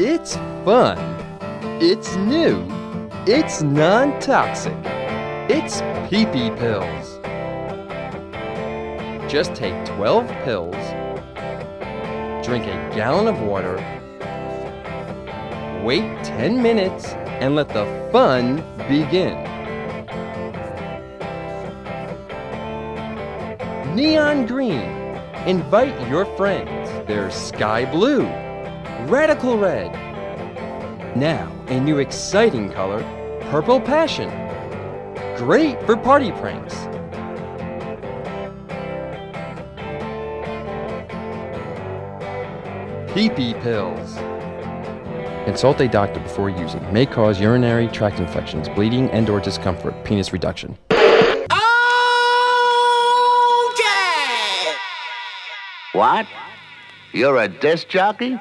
It's fun. It's new. It's non-toxic. It's Peepee Pills. Just take 12 pills, drink a gallon of water, wait 10 minutes, and let the fun begin. Neon green. Invite your friends. There's sky blue, radical red. Now, a new exciting color, purple passion. Great for party pranks. Peepee Pills. Consult a doctor before using. May cause urinary tract infections, bleeding, and/or discomfort. Penis reduction. Okay! What? You're a disc jockey?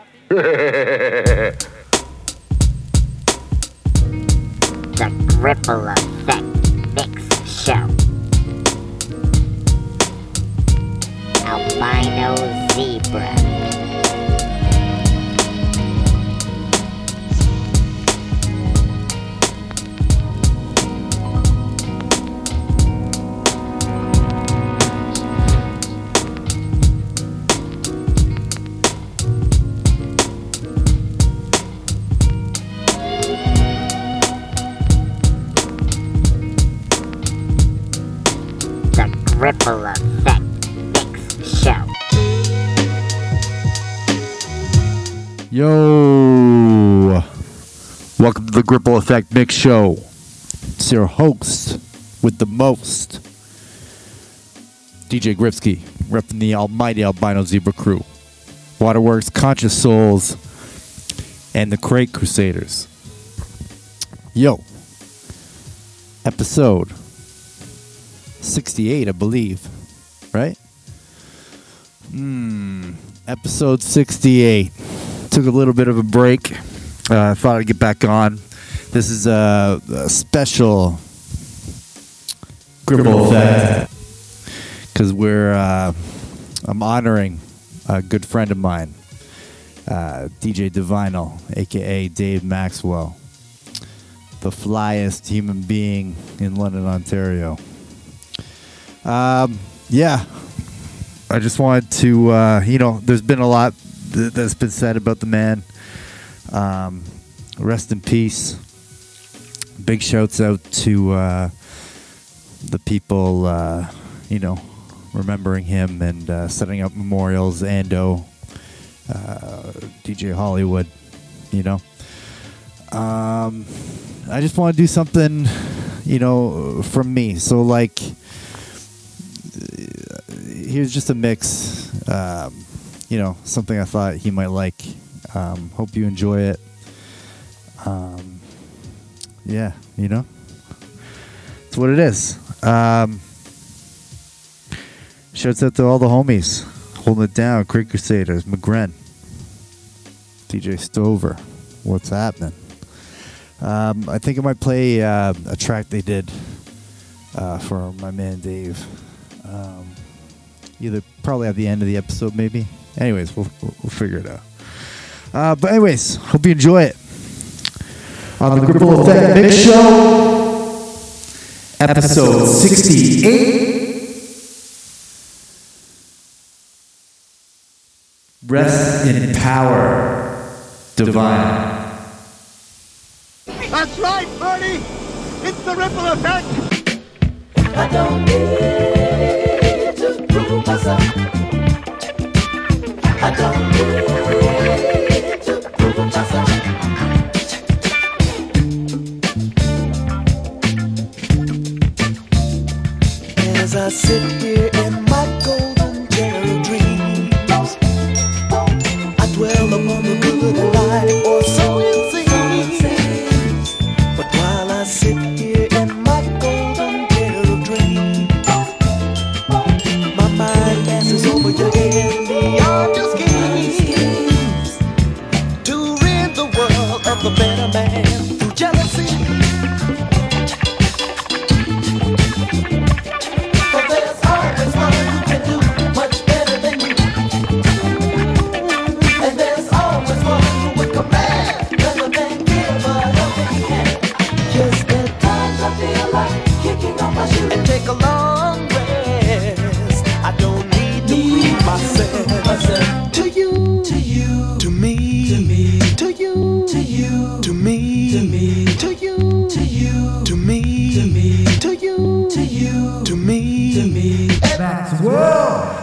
The Gripple Effect Mix Show. Albino Zebra. Ripple Effect Mix Show. Yo! Welcome to the Gripple Effect Mix Show. It's your host with the most, DJ Gripsky, repping the almighty Albino Zebra crew, Waterworks, Conscious Souls, and the Crate Crusaders. Yo! Episode 68, I believe, right? Episode 68. Took a little bit of a break. I thought I'd get back on. This is a special Gripple Effect because I'm honoring a good friend of mine, DJ DIVINYL, aka Dave Maxwell, the flyest human being in London, Ontario. I just wanted to, there's been a lot that's been said about the man. Rest in peace. Big shouts out to the people, remembering him and setting up memorials. Ando, DJ Hollywood, I just want to do something, from me. So, like, here's just a mix, something I thought he might like. Hope you enjoy it. It's what it is. Shouts out to all the homies holding it down. Crate Crusaders, McGren, DJ Stover. What's happening? I think I might play a track they did for my man Dave. Either probably at the end of the episode, maybe. Anyways, we'll figure it out. But anyways, hope you enjoy it. On the Gripple Effect Mix Show, episode 68. Rest in power, divine. That's right, Bernie. It's the Ripple Effect. I don't need to prove myself. I don't need to prove myself. As I sit here in my golden general dreams, I dwell upon the good life, or so it seems. But while I sit here in my golden general dreams, my mind passes over your head beyond your schemes. To rid the world of the better man through jealousy. But there's always one who can do much better than you. And there's always one who would command me, to me, to you, to you, to me, to me, to you, to you, to me, to me, to you, to you, to me, to me. That's world.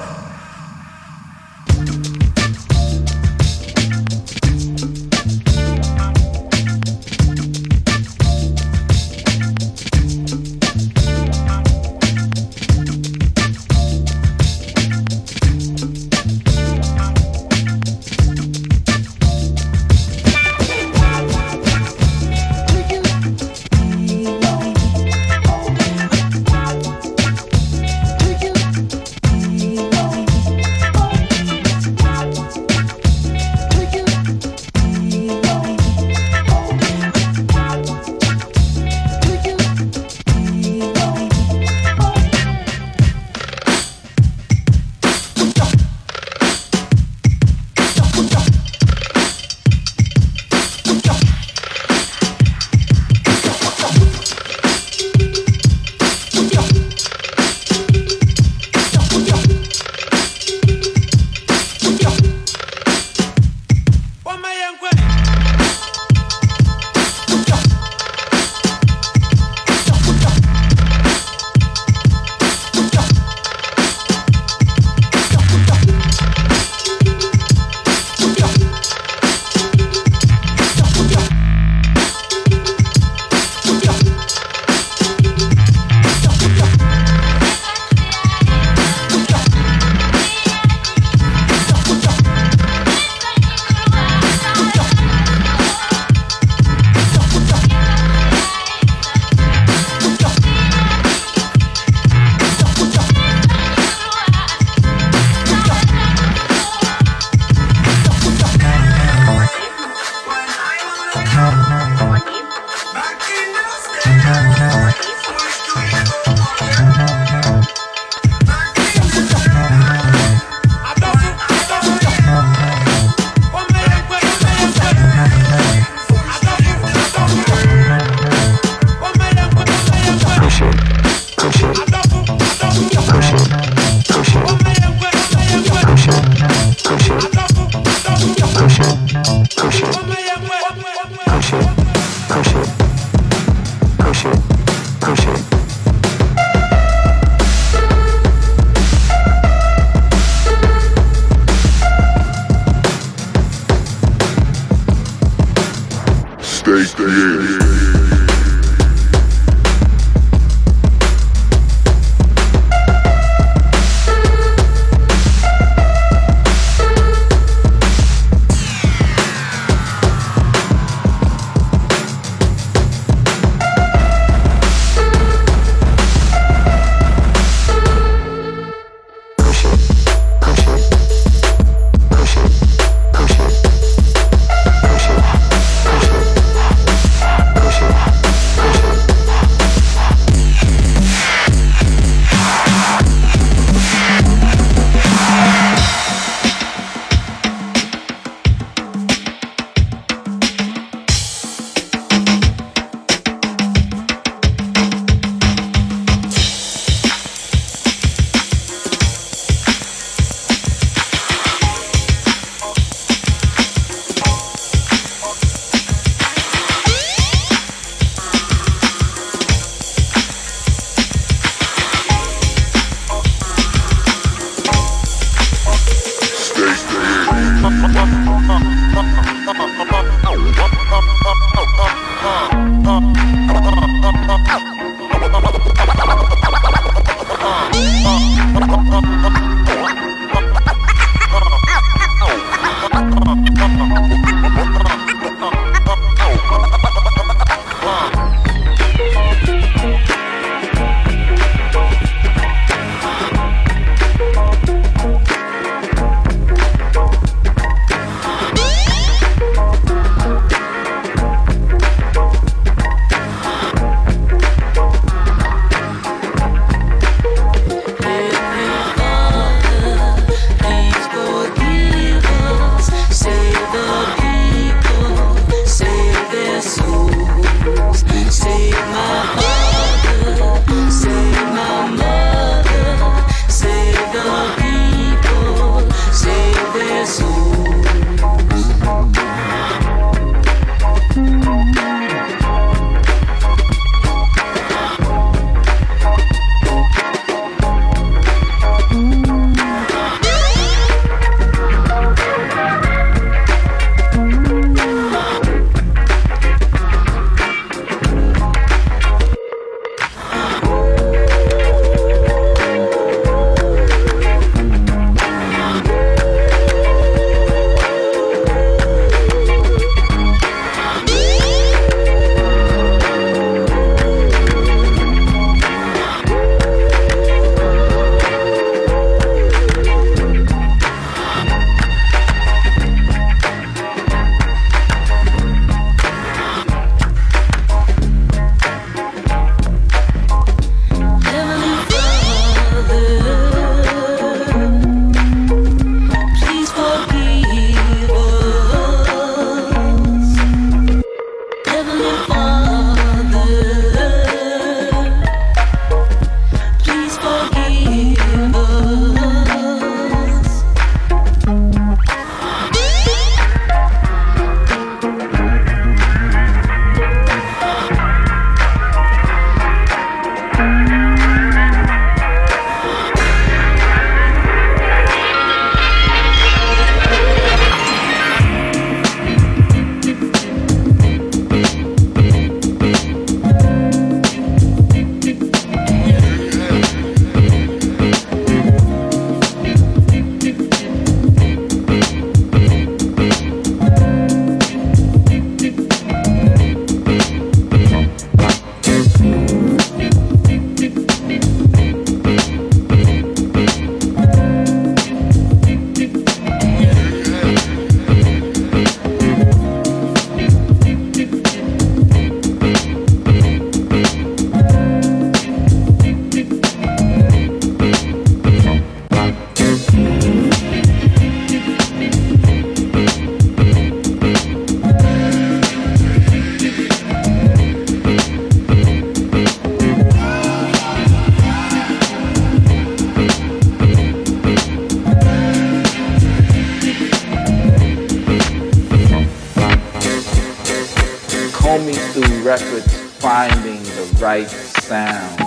only through records finding the right sound.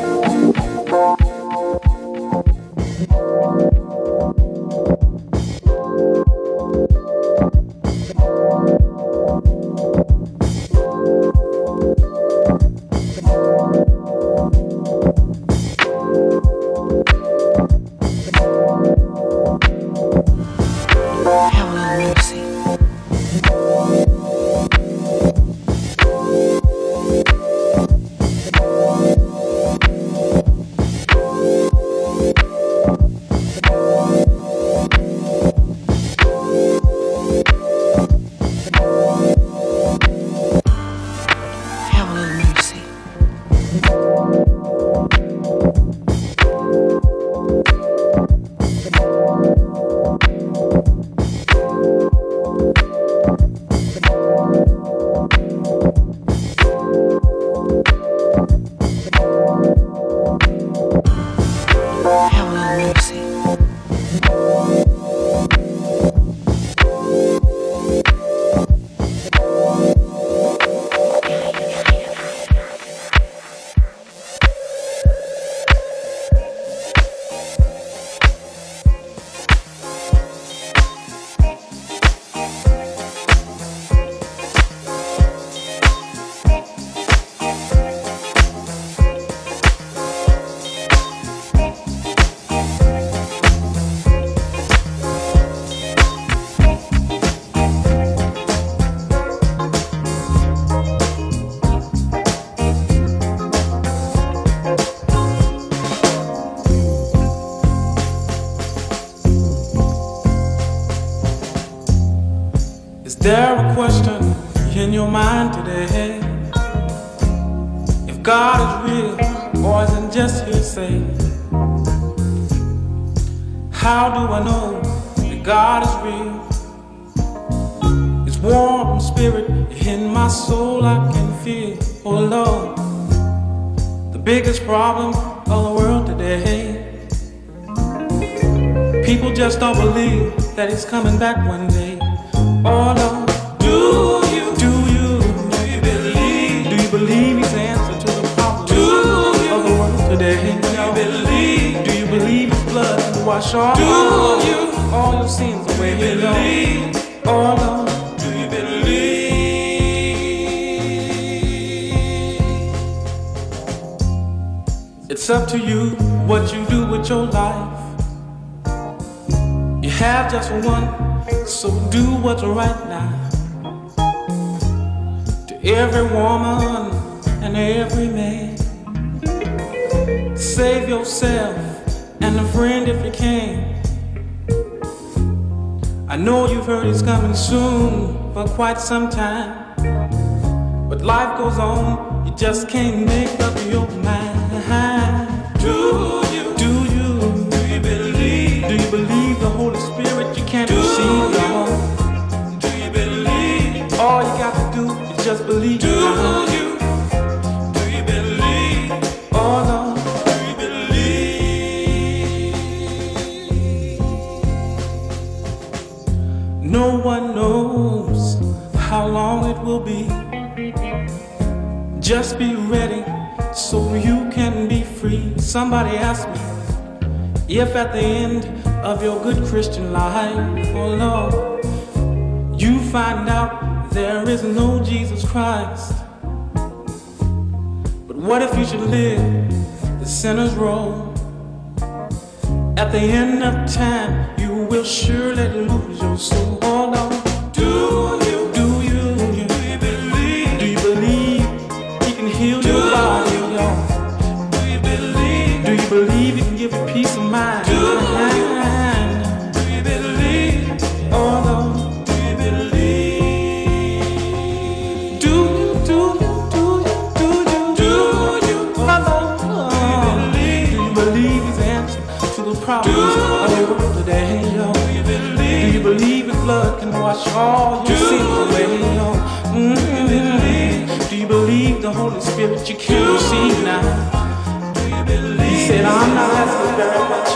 Coming back one day. Oh no. Do you believe? Do you believe His answer to the problem of the world today? Do you believe His blood can wash off all your sins away? Do you believe? Oh no. Do you believe? It's up to you what you do with your life. Have just one, so do what's right now. To every woman and every man, save yourself and a friend if you can. I know you've heard it's coming soon for quite some time, but life goes on, you just can't make up your mind. All you got to do is just believe. Do you believe? Oh no, do you believe? No one knows how long it will be. Just be ready so you can be free. Somebody asked me if at the end of your good Christian life, oh Lord, you find out there is no Jesus Christ. But what if you should live the sinner's role? At the end of time, you will surely lose your soul. Oh no, do you believe? Do you believe He can heal your body? Do you believe? Do you believe He can give you peace of mind? Do you believe? Oh no. Blood can wash all your sins away. Do you believe the Holy Spirit you can receive now? Do you believe? He said, I'm not asking very much.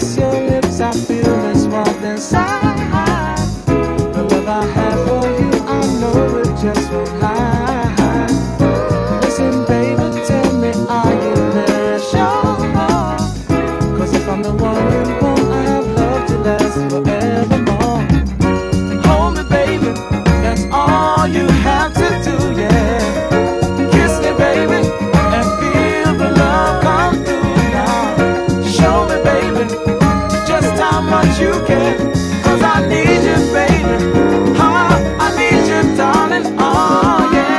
kiss your lips, I feel this warmth inside. The love I have for you, I know it just won't lie. Listen, baby, tell me, are you there? Sure. 'Cause if I'm the one you want, I have love to last forevermore. Hold me, baby, that's all you have to do, yeah. Kiss me, baby. You can, 'cause I need you, baby. Oh, I need you, darling. Oh, yeah.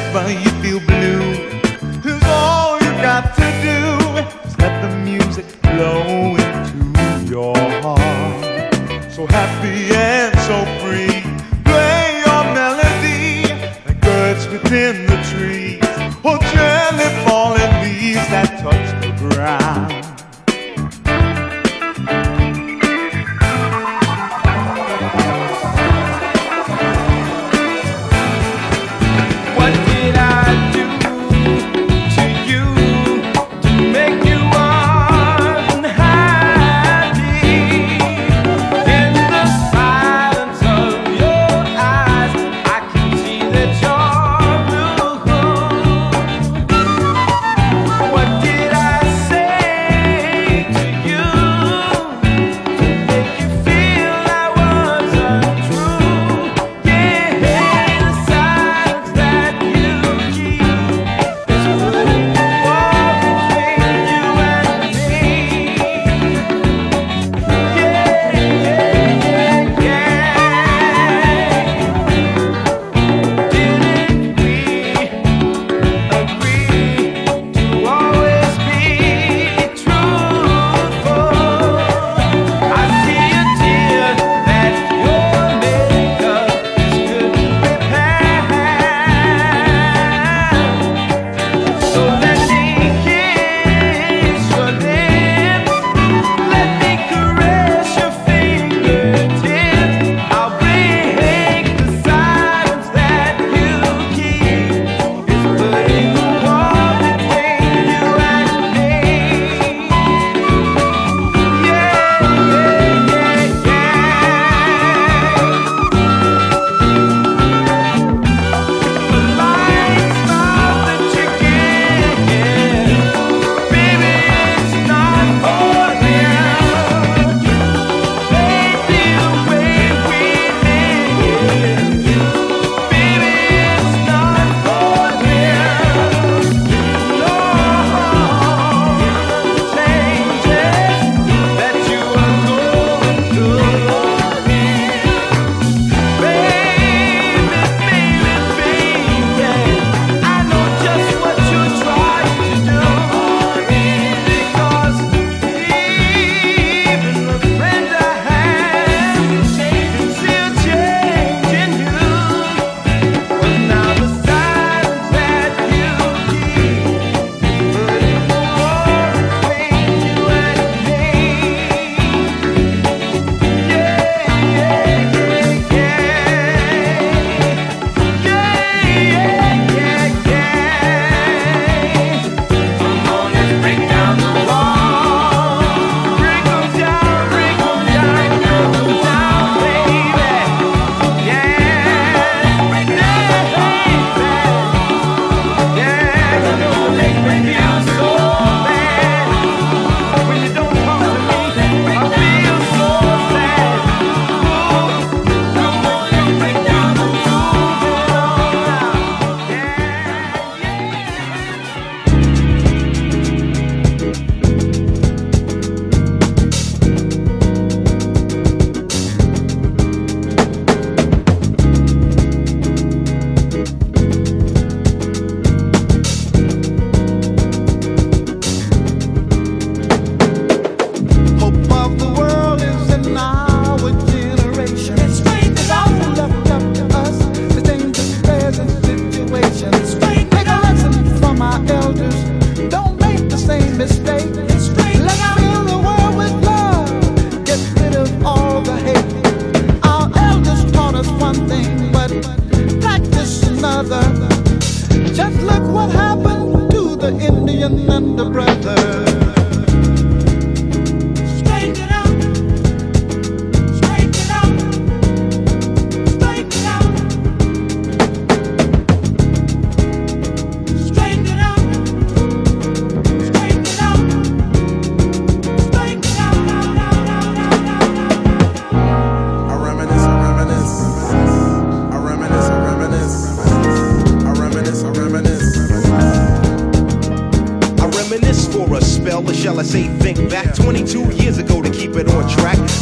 Never you feel blue. Here's all you got to do. Music flow into your heart, soothing and so free. Play its melody like birds within the trees, or gently falling leaves that touch the ground. Play on throughout the rain. Play on throughout.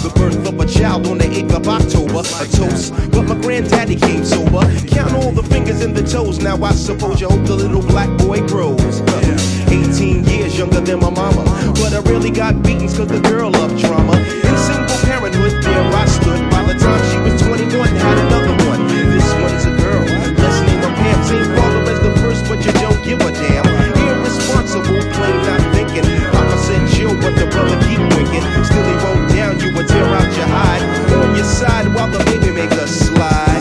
The birth of a child on the 8th of October, a toast, but my granddaddy came sober. Count all the fingers and the toes, now I suppose you hope the little black boy grows. 18 years younger than my mama, but I really got beatings 'cause the girl loved drama. In single parenthood, there I stood. By the time she was 21, had another one. This one's a girl, let's name her Pam. Same father as the first, but you don't give a damn. Irresponsible, plain not thinking. Papa said chill, but the brother keep winking. Still he won't down you or tear out your hide. On your side while the baby make a slide.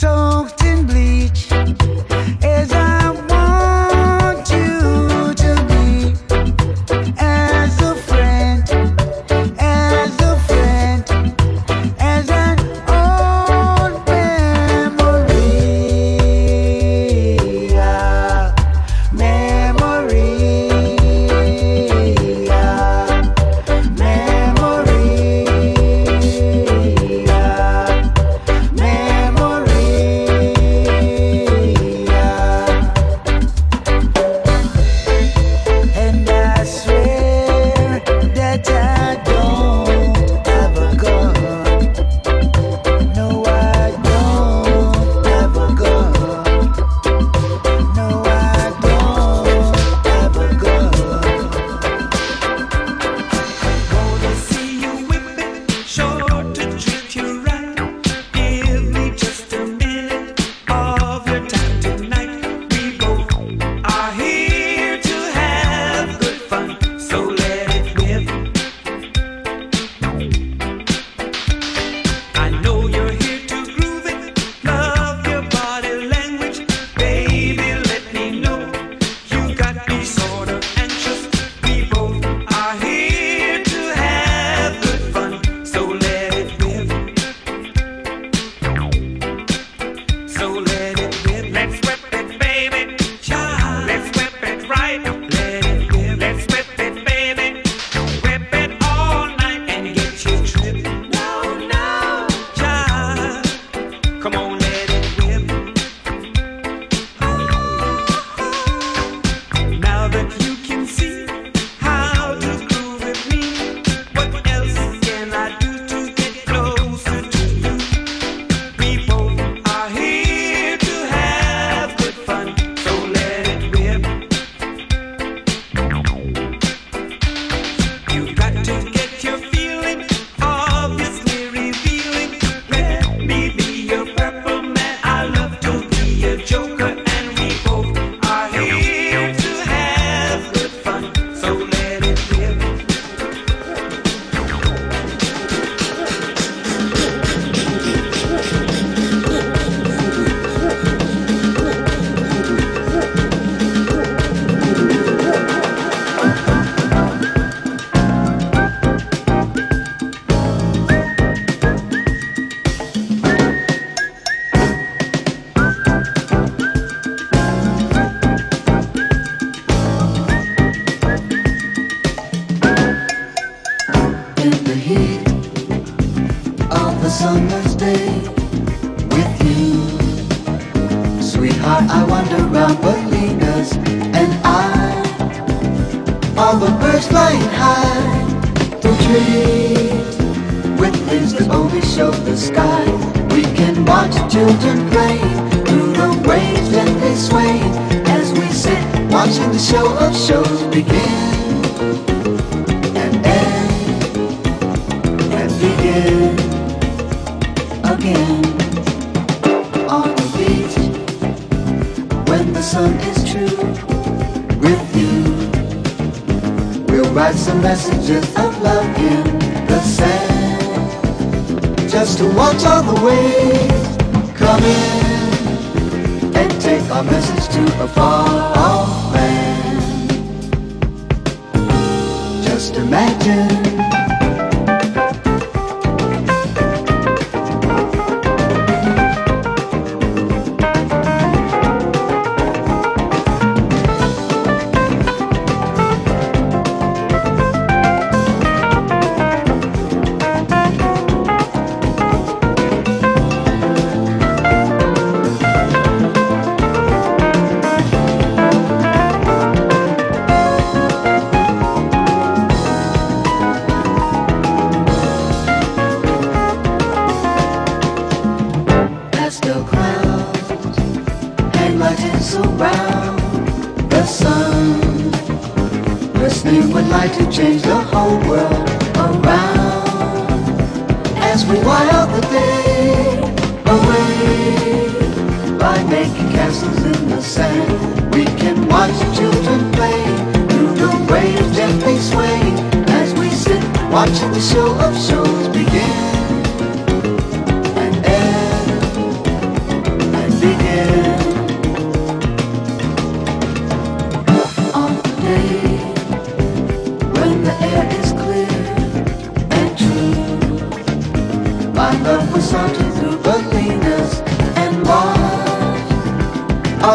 soaked in bleach as I want you to be, as a friend, as a friend, as an old memory,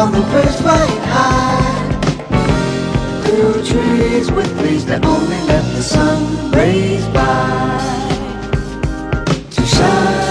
on the first white eye, through trees with leaves that only let the sun rays by to shine.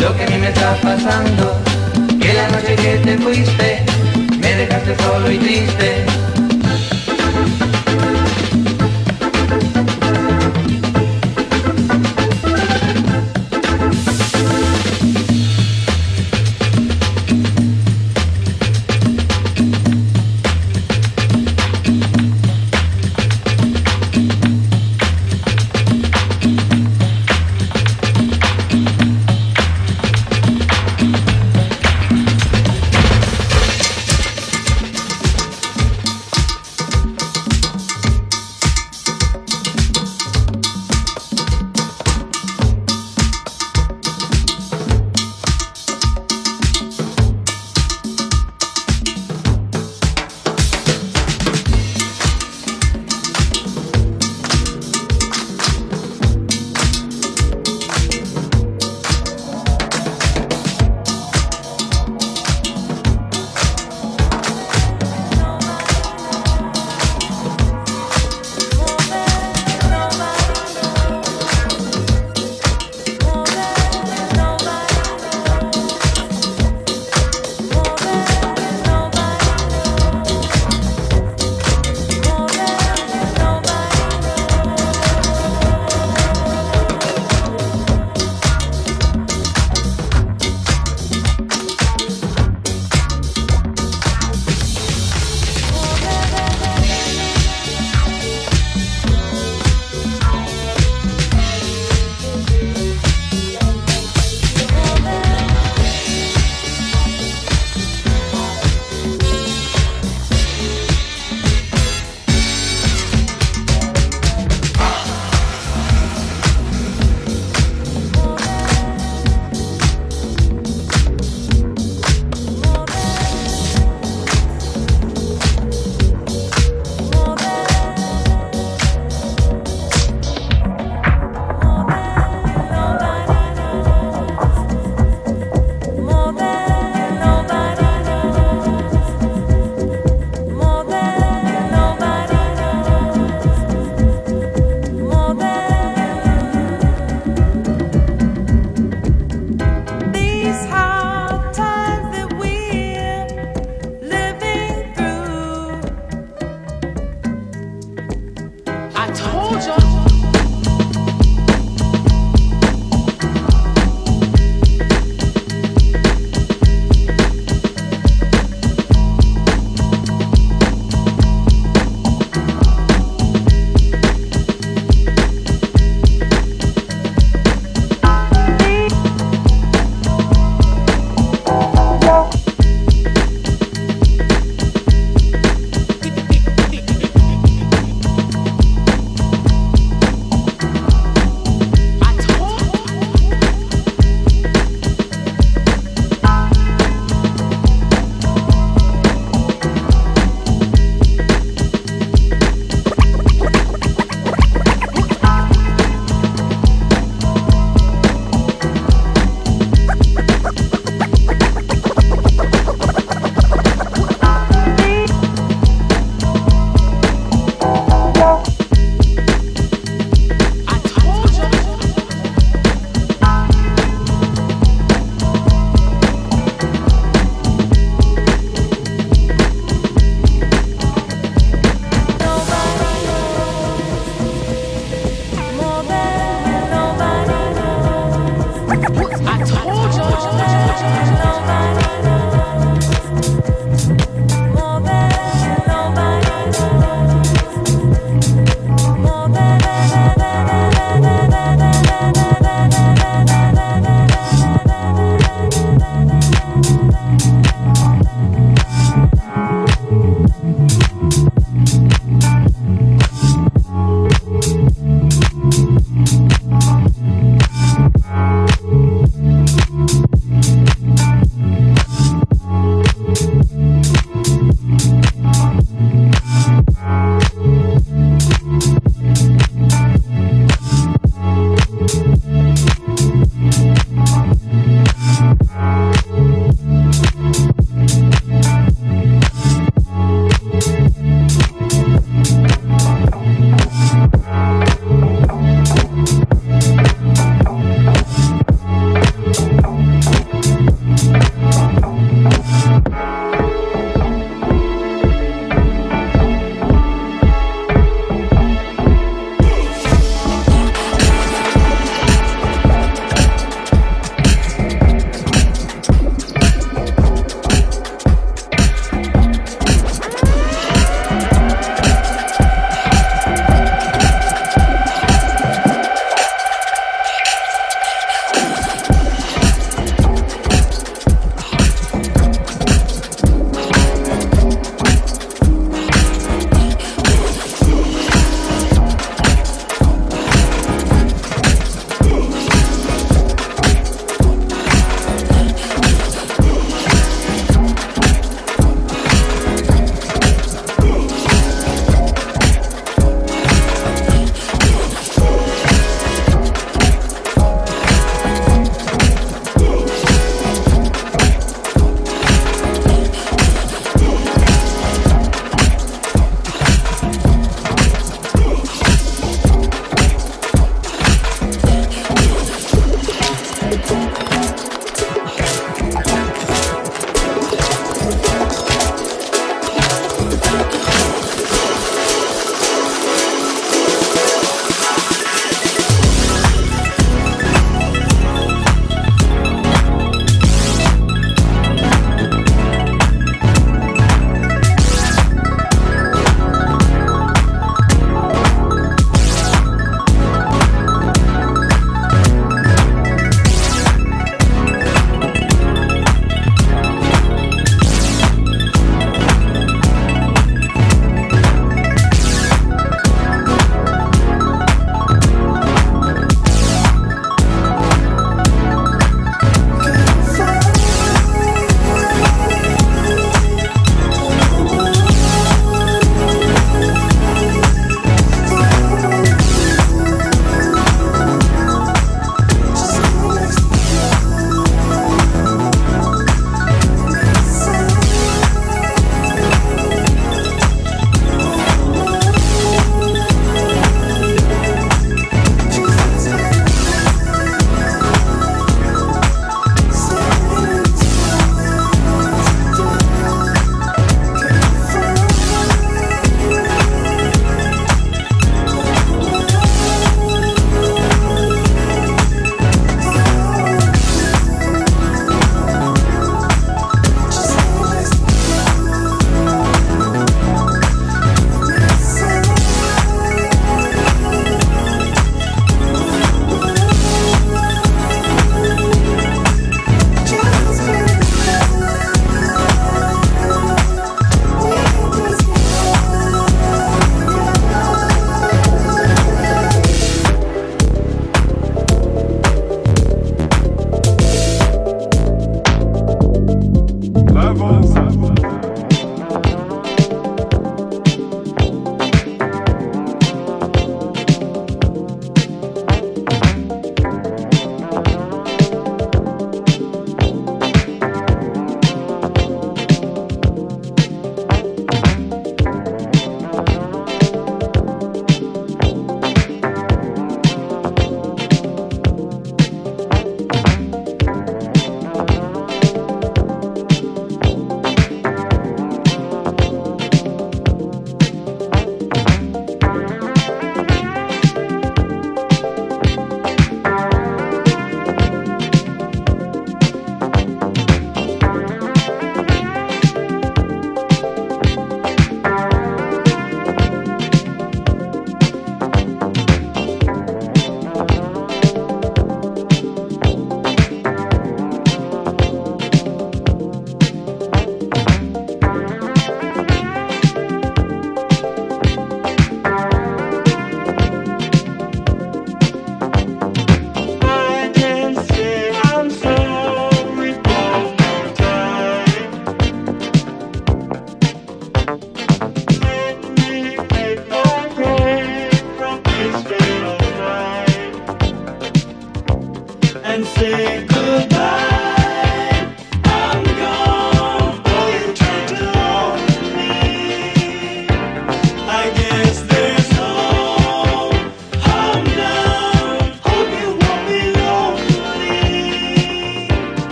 lo que a mí me está pasando, que la noche que te fuiste me dejaste solo y triste.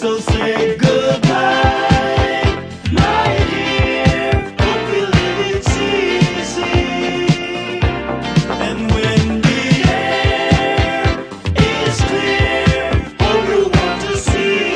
So say goodbye, my dear. Hope you live it easy. And when the air is clear, hope you want to see.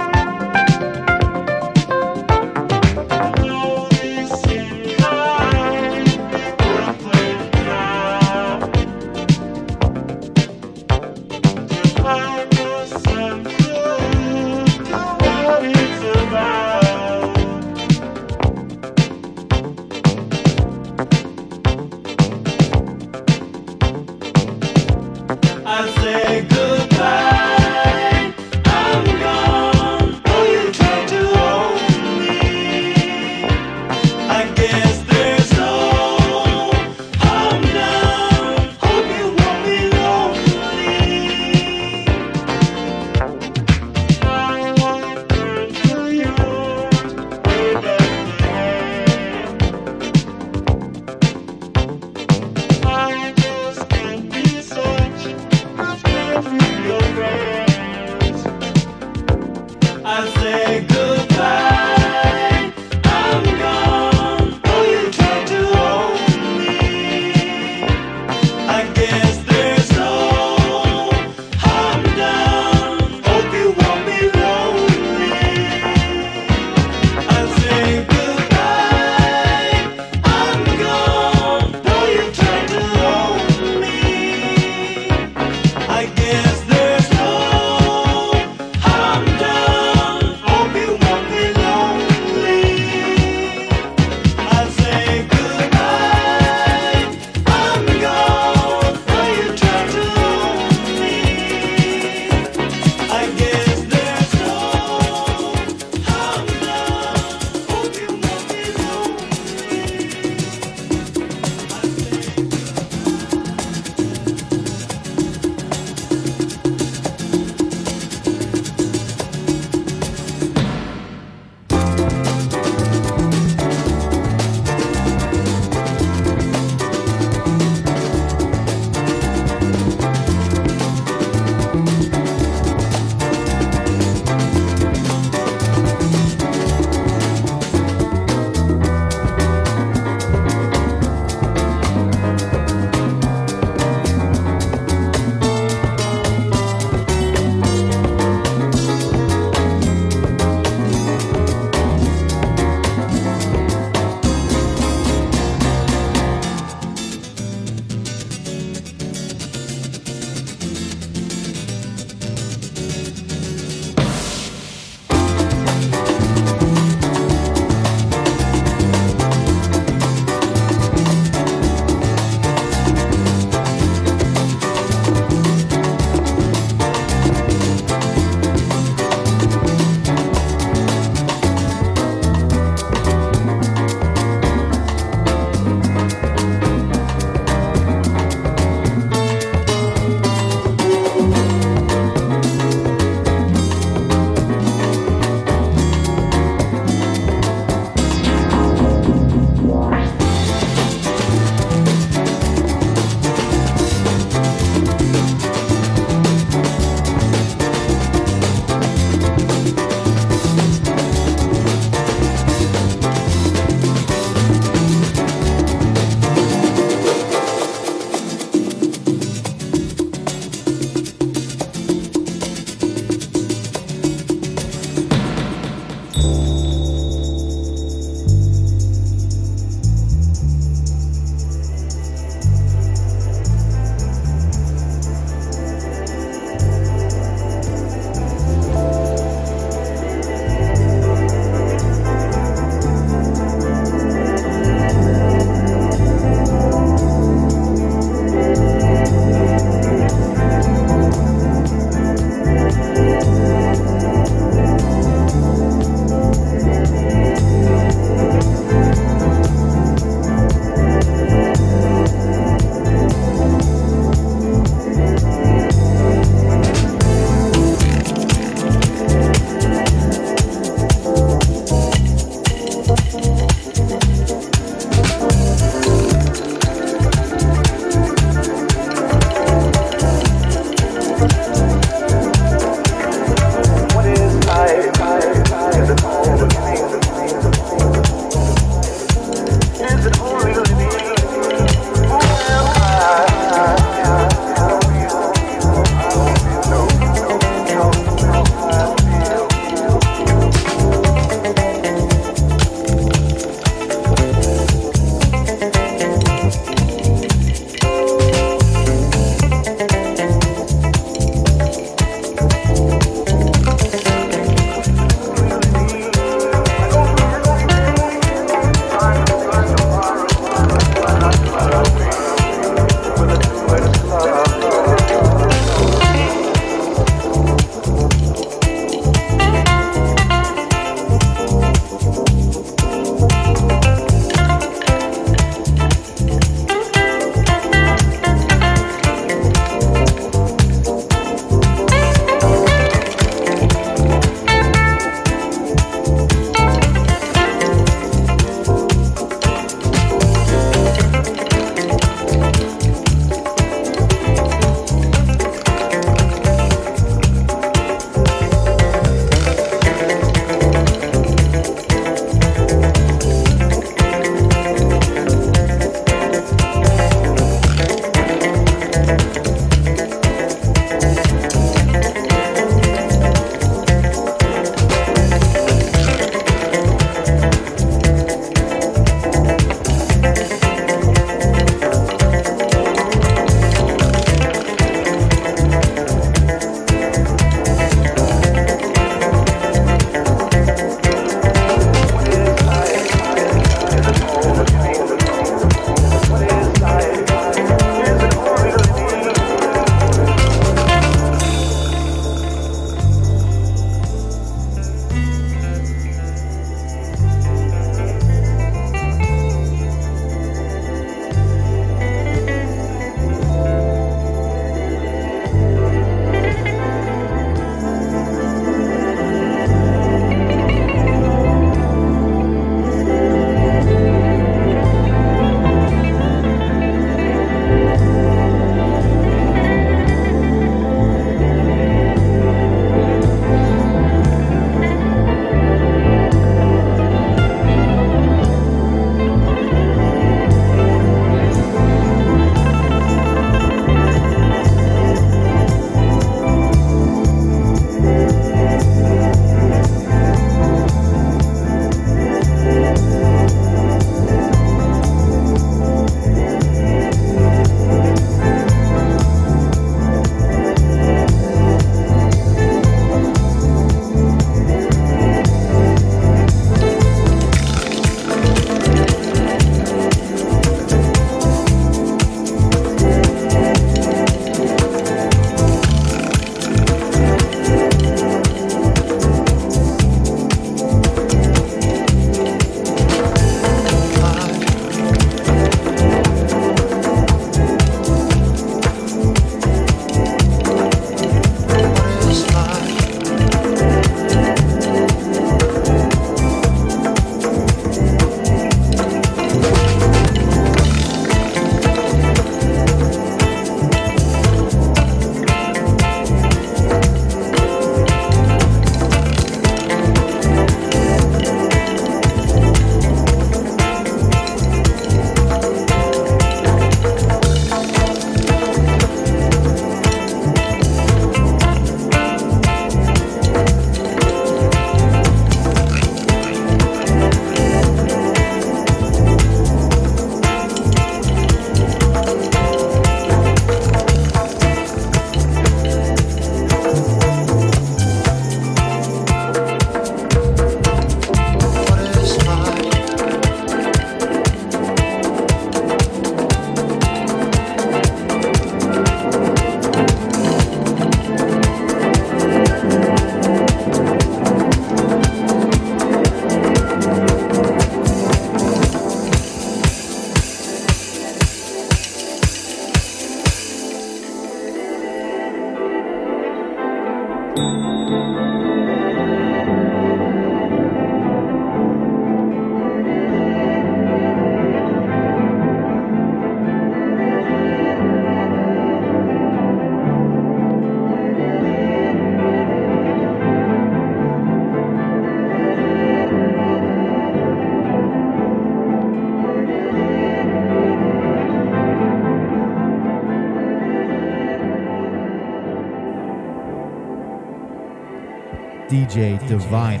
DJ DIVINYL.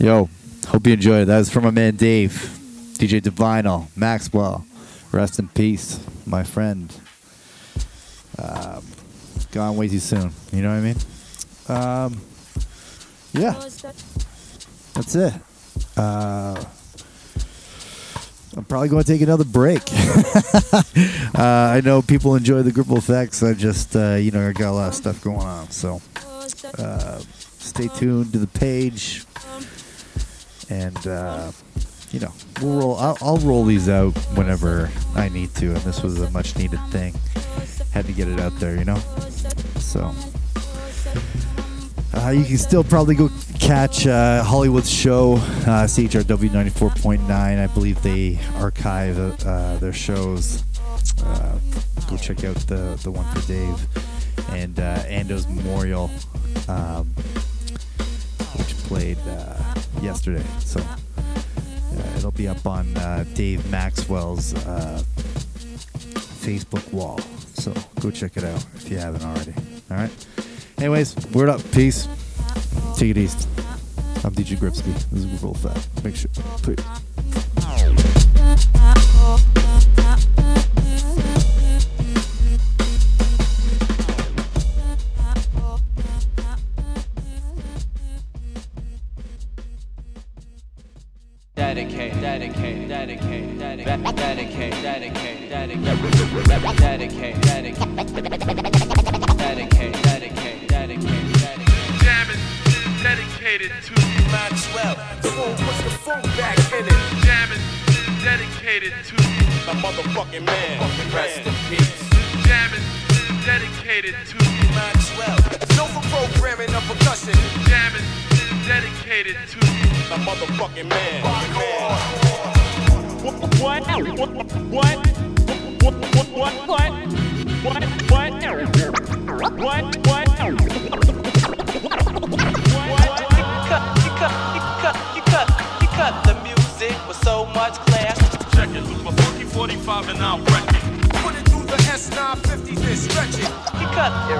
Yo, hope you enjoyed it. That was from my man Dave, DJ DIVINYL, Maxwell. Rest in peace, my friend. Gone way too soon. You know what I mean? Yeah. That's it. I'm probably going to take another break. I know people enjoy the Gripple Effects. I just, I got a lot of stuff going on. So stay tuned to the page. And... we'll roll. I'll roll these out whenever I need to, and this was a much needed thing. Had to get it out there, So you can still probably go catch Hollywood's show, CHRW 94.9. I believe they archive their shows. Go check out the one for Dave and Ando's Memorial, which played yesterday. So. It'll be up on Dave Maxwell's Facebook wall. So go check it out if you haven't already. All right. Anyways, word up. Peace. Take it east. I'm DJ Gripsky. This is Gripple Effect. Make sure. Please. Dedicated to Maxwell. Soul puts the funk back in it. Jamming, dedicated to my motherfucking man. Rest in peace. Jamming, dedicated to Maxwell. No for programming or percussion. Jamming, dedicated to my motherfucking man. You cut the music with so much class. Check it with my funky 45 and I'll wreck it. Put it through the S950 and stretch it. You cut the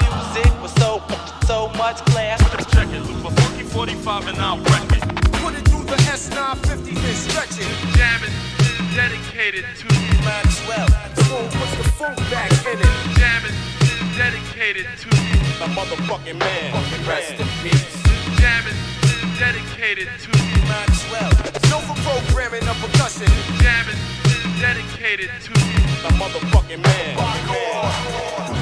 music with so much class. Check it with my funky 45 and I'll wreck it. Put it through the S950 and stretch it. Jamming, dedicated to Maxwell. Puts the funk back in it. Jamming, dedicated to my motherfucking man. Rest in peace. Jamming, dedicated to Maxwell. No for programming or percussion. Jamming, dedicated to my motherfucking man.